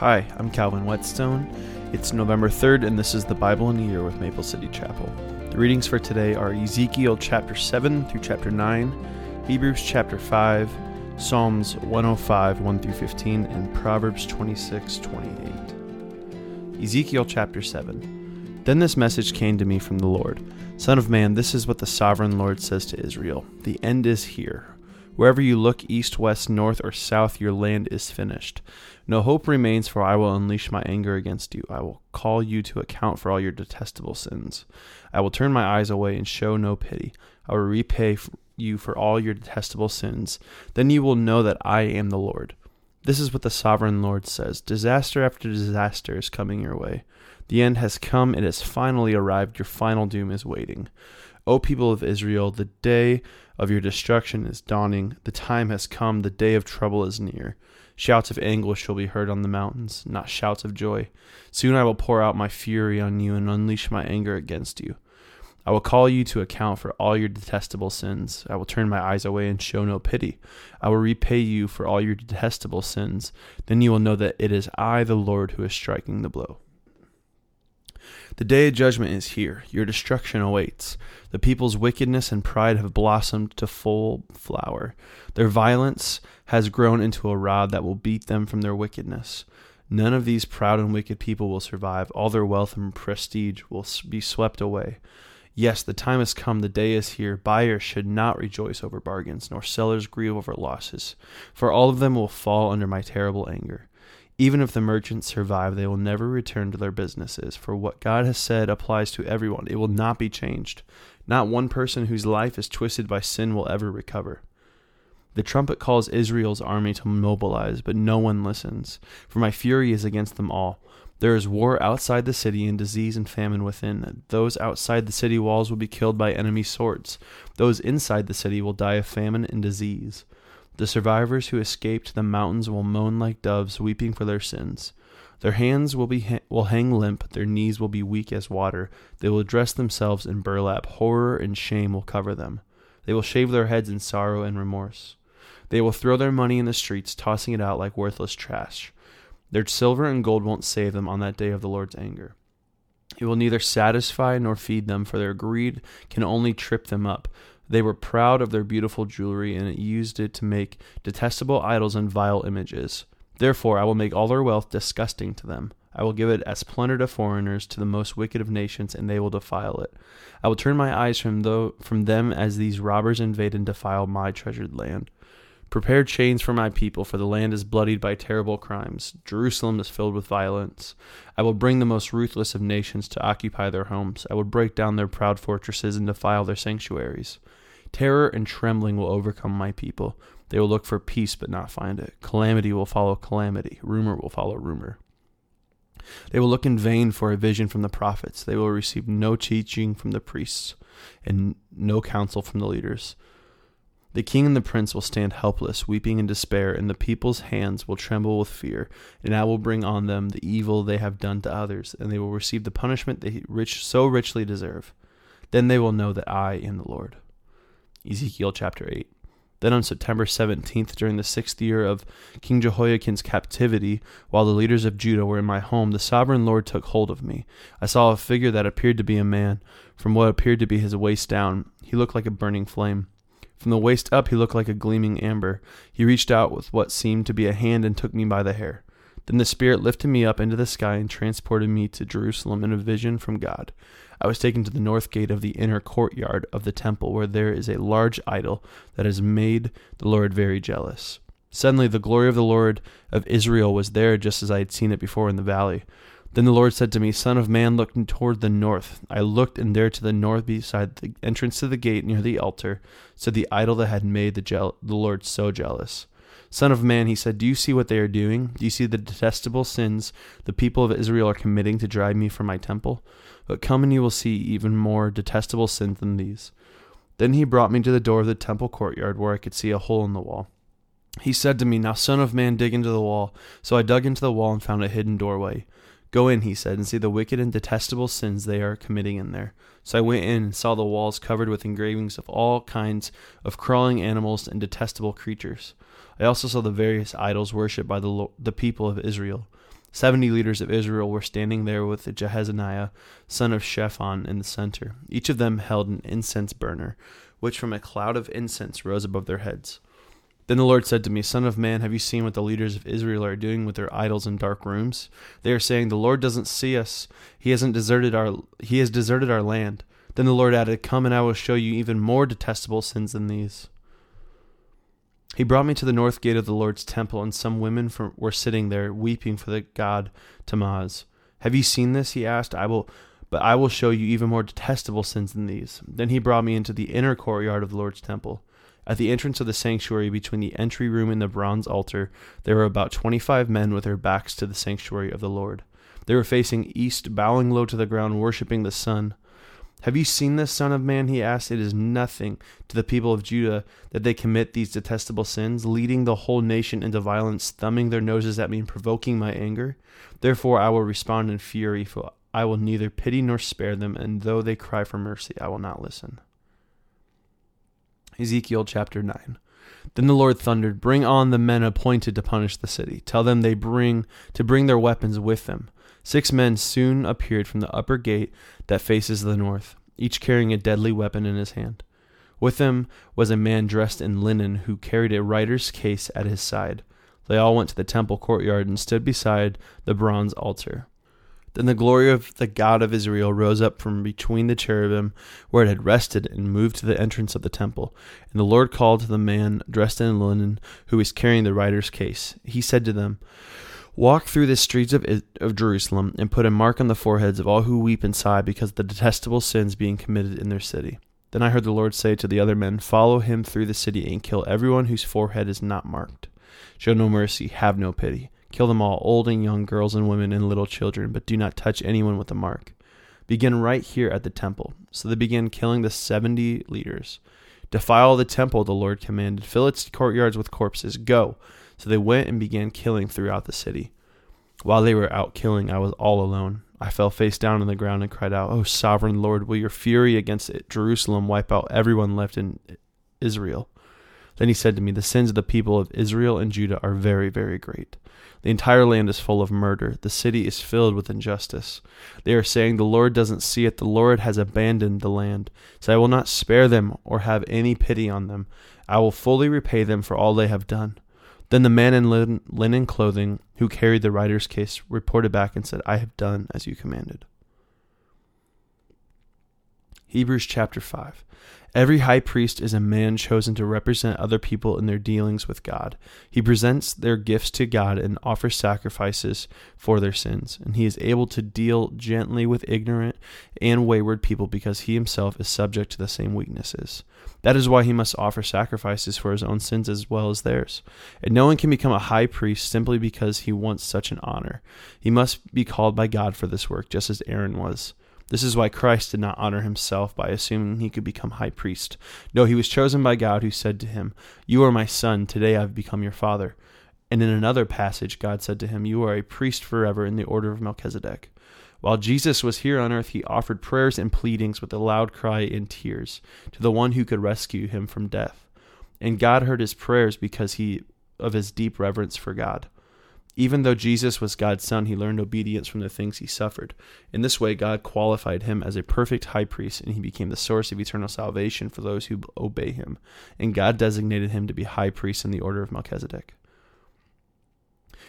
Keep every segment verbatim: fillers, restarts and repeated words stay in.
Hi, I'm Calvin Whetstone. It's November third, and this is the Bible in a Year with Maple City Chapel. The readings for today are Ezekiel chapter seven through chapter nine, Hebrews chapter five, Psalms one oh five, one through fifteen, and Proverbs twenty-six, twenty-eight. Ezekiel chapter seven. Then this message came to me from the Lord. Son of man, this is what the sovereign Lord says to Israel. The end is here. Wherever you look, east, west, north, or south, your land is finished. No hope remains, for I will unleash my anger against you. I will call you to account for all your detestable sins. I will turn my eyes away and show no pity. I will repay you for all your detestable sins. Then you will know that I am the Lord. This is what the sovereign Lord says. Disaster after disaster is coming your way. The end has come. It has finally arrived. Your final doom is waiting. O people of Israel, the day of your destruction is dawning. The time has come. The day of trouble is near. Shouts of anguish will be heard on the mountains, not shouts of joy. Soon I will pour out my fury on you and unleash my anger against you. I will call you to account for all your detestable sins. I will turn my eyes away and show no pity. I will repay you for all your detestable sins. Then you will know that it is I, the Lord, who is striking the blow. The day of judgment is here. Your destruction awaits. The people's wickedness and pride have blossomed to full flower. Their violence has grown into a rod that will beat them from their wickedness. None of these proud and wicked people will survive. All their wealth and prestige will be swept away. Yes, the time has come. The day is here. Buyers should not rejoice over bargains, nor sellers grieve over losses, for all of them will fall under my terrible anger. Even if the merchants survive, they will never return to their businesses, for what God has said applies to everyone. It will not be changed. Not one person whose life is twisted by sin will ever recover. The trumpet calls Israel's army to mobilize, but no one listens, for my fury is against them all. There is war outside the city and disease and famine within. Those outside the city walls will be killed by enemy swords. Those inside the city will die of famine and disease. The survivors who escaped the mountains will moan like doves, weeping for their sins. Their hands will be ha- will hang limp, their knees will be weak as water. They will dress themselves in burlap. Horror and shame will cover them. They will shave their heads in sorrow and remorse. They will throw their money in the streets, tossing it out like worthless trash. Their silver and gold won't save them on that day of the Lord's anger. It will neither satisfy nor feed them, for their greed can only trip them up. They were proud of their beautiful jewelry, and it used it to make detestable idols and vile images. Therefore, I will make all their wealth disgusting to them. I will give it as plunder to foreigners, to the most wicked of nations, and they will defile it. I will turn my eyes from, tho- from them as these robbers invade and defile my treasured land. Prepare chains for my people, for the land is bloodied by terrible crimes. Jerusalem is filled with violence. I will bring the most ruthless of nations to occupy their homes. I will break down their proud fortresses and defile their sanctuaries. Terror and trembling will overcome my people. They will look for peace but not find it. Calamity will follow calamity. Rumor will follow rumor. They will look in vain for a vision from the prophets. They will receive no teaching from the priests and no counsel from the leaders. The king and the prince will stand helpless, weeping in despair, and the people's hands will tremble with fear. And I will bring on them the evil they have done to others, and they will receive the punishment they rich, so richly deserve. Then they will know that I am the Lord. Ezekiel chapter eight. Then on September seventeenth, during the sixth year of King Jehoiakim's captivity, while the leaders of Judah were in my home, the sovereign Lord took hold of me. I saw a figure that appeared to be a man, from what appeared to be his waist down. He looked like a burning flame. From the waist up, he looked like a gleaming amber. He reached out with what seemed to be a hand and took me by the hair. Then the Spirit lifted me up into the sky and transported me to Jerusalem in a vision from God. I was taken to the north gate of the inner courtyard of the temple, where there is a large idol that has made the Lord very jealous. Suddenly the glory of the Lord of Israel was there, just as I had seen it before in the valley. Then the Lord said to me, Son of man, look toward the north. I looked, and there to the north, beside the entrance to the gate near the altar, stood the idol that had made the, je- the Lord so jealous. Son of man, he said, do you see what they are doing? Do you see the detestable sins the people of Israel are committing to drive me from my temple? But come and you will see even more detestable sins than these. Then he brought me to the door of the temple courtyard, where I could see a hole in the wall. He said to me, Now, son of man, dig into the wall. So I dug into the wall and found a hidden doorway. Go in, he said, and see the wicked and detestable sins they are committing in there. So I went in and saw the walls covered with engravings of all kinds of crawling animals and detestable creatures. I also saw the various idols worshipped by the, the people of Israel. Seventy leaders of Israel were standing there with Jehazaniah, son of Shephon, in the center. Each of them held an incense burner, which from a cloud of incense rose above their heads. Then the Lord said to me, Son of man, have you seen what the leaders of Israel are doing with their idols in dark rooms? They are saying, The Lord doesn't see us. He hasn't deserted our, he has deserted our land. Then the Lord added, Come and I will show you even more detestable sins than these. He brought me to the north gate of the Lord's temple, and some women from, were sitting there, weeping for the god Tammuz. Have you seen this? He asked. I will, but I will show you even more detestable sins than these. Then he brought me into the inner courtyard of the Lord's temple. At the entrance of the sanctuary, between the entry room and the bronze altar, there were about twenty-five men with their backs to the sanctuary of the Lord. They were facing east, bowing low to the ground, worshipping the sun. Have you seen this, Son of Man? He asked. It is nothing to the people of Judah that they commit these detestable sins, leading the whole nation into violence, thumbing their noses at me and provoking my anger. Therefore I will respond in fury, for I will neither pity nor spare them, and though they cry for mercy, I will not listen. Ezekiel chapter nine. Then the Lord thundered, Bring on the men appointed to punish the city. Tell them they bring to bring their weapons with them. Six men soon appeared from the upper gate that faces the north, each carrying a deadly weapon in his hand. With them was a man dressed in linen who carried a writer's case at his side. They all went to the temple courtyard and stood beside the bronze altar. Then the glory of the God of Israel rose up from between the cherubim where it had rested and moved to the entrance of the temple. And the Lord called to the man dressed in linen who was carrying the writer's case. He said to them, Walk through the streets of of Jerusalem and put a mark on the foreheads of all who weep and sigh because of the detestable sins being committed in their city. Then I heard the Lord say to the other men, Follow him through the city and kill everyone whose forehead is not marked. Show no mercy, have no pity. Kill them all, old and young, girls and women and little children, but do not touch anyone with a mark. Begin right here at the temple. So they began killing the seventy leaders. Defile the temple, the Lord commanded. Fill its courtyards with corpses. Go. So they went and began killing throughout the city. While they were out killing, I was all alone. I fell face down on the ground and cried out, O sovereign Lord, will your fury against Jerusalem wipe out everyone left in Israel? Then he said to me, The sins of the people of Israel and Judah are very, very great. The entire land is full of murder. The city is filled with injustice. They are saying, The Lord doesn't see it. The Lord has abandoned the land. So I will not spare them or have any pity on them. I will fully repay them for all they have done. Then the man in linen clothing who carried the writer's case reported back and said, I have done as you commanded. Hebrews chapter five. Every high priest is a man chosen to represent other people in their dealings with God. He presents their gifts to God and offers sacrifices for their sins, and he is able to deal gently with ignorant and wayward people because he himself is subject to the same weaknesses. That is why he must offer sacrifices for his own sins as well as theirs. And no one can become a high priest simply because he wants such an honor. He must be called by God for this work, just as Aaron was. This is why Christ did not honor himself by assuming he could become high priest. No, he was chosen by God, who said to him, You are my son, today I have become your father. And in another passage, God said to him, You are a priest forever in the order of Melchizedek. While Jesus was here on earth, he offered prayers and pleadings with a loud cry and tears to the one who could rescue him from death. And God heard his prayers because he of his deep reverence for God. Even though Jesus was God's son, he learned obedience from the things he suffered. In this way, God qualified him as a perfect high priest, and he became the source of eternal salvation for those who obey him. And God designated him to be high priest in the order of Melchizedek.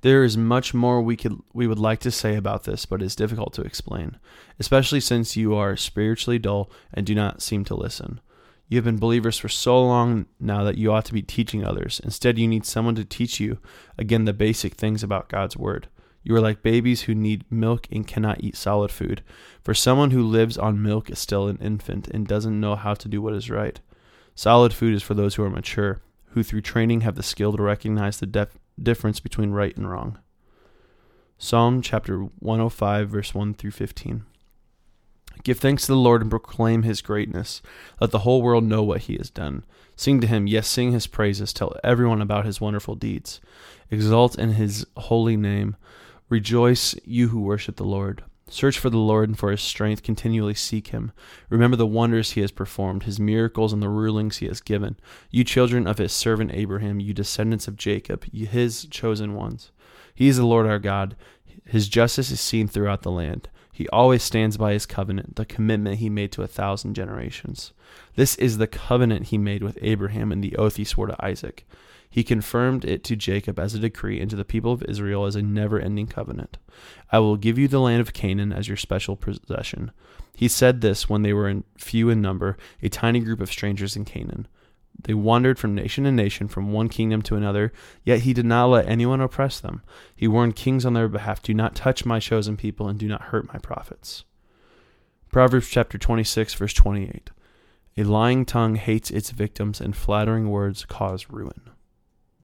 There is much more we could we would like to say about this, but it is difficult to explain, especially since you are spiritually dull and do not seem to listen. You have been believers for so long now that you ought to be teaching others. Instead, you need someone to teach you, again, the basic things about God's word. You are like babies who need milk and cannot eat solid food. For someone who lives on milk is still an infant and doesn't know how to do what is right. Solid food is for those who are mature, who through training have the skill to recognize the def- difference between right and wrong. Psalm chapter one oh five, verse one through fifteen. Give thanks to the Lord and proclaim his greatness. Let the whole world know what he has done. Sing to him, yes, sing his praises. Tell everyone about his wonderful deeds. Exalt in his holy name. Rejoice, you who worship the Lord. Search for the Lord and for his strength. Continually seek him. Remember the wonders he has performed, his miracles and the rulings he has given. You children of his servant Abraham, you descendants of Jacob, his chosen ones. He is the Lord our God. His justice is seen throughout the land. He always stands by his covenant, the commitment he made to a thousand generations. This is the covenant he made with Abraham and the oath he swore to Isaac. He confirmed it to Jacob as a decree and to the people of Israel as a never-ending covenant. I will give you the land of Canaan as your special possession. He said this when they were few in number, a tiny group of strangers in Canaan. They wandered from nation to nation, from one kingdom to another, yet he did not let anyone oppress them. He warned kings on their behalf, "Do not touch my chosen people and do not hurt my prophets." Proverbs chapter twenty-six, verse twenty-eight. A lying tongue hates its victims, and flattering words cause ruin.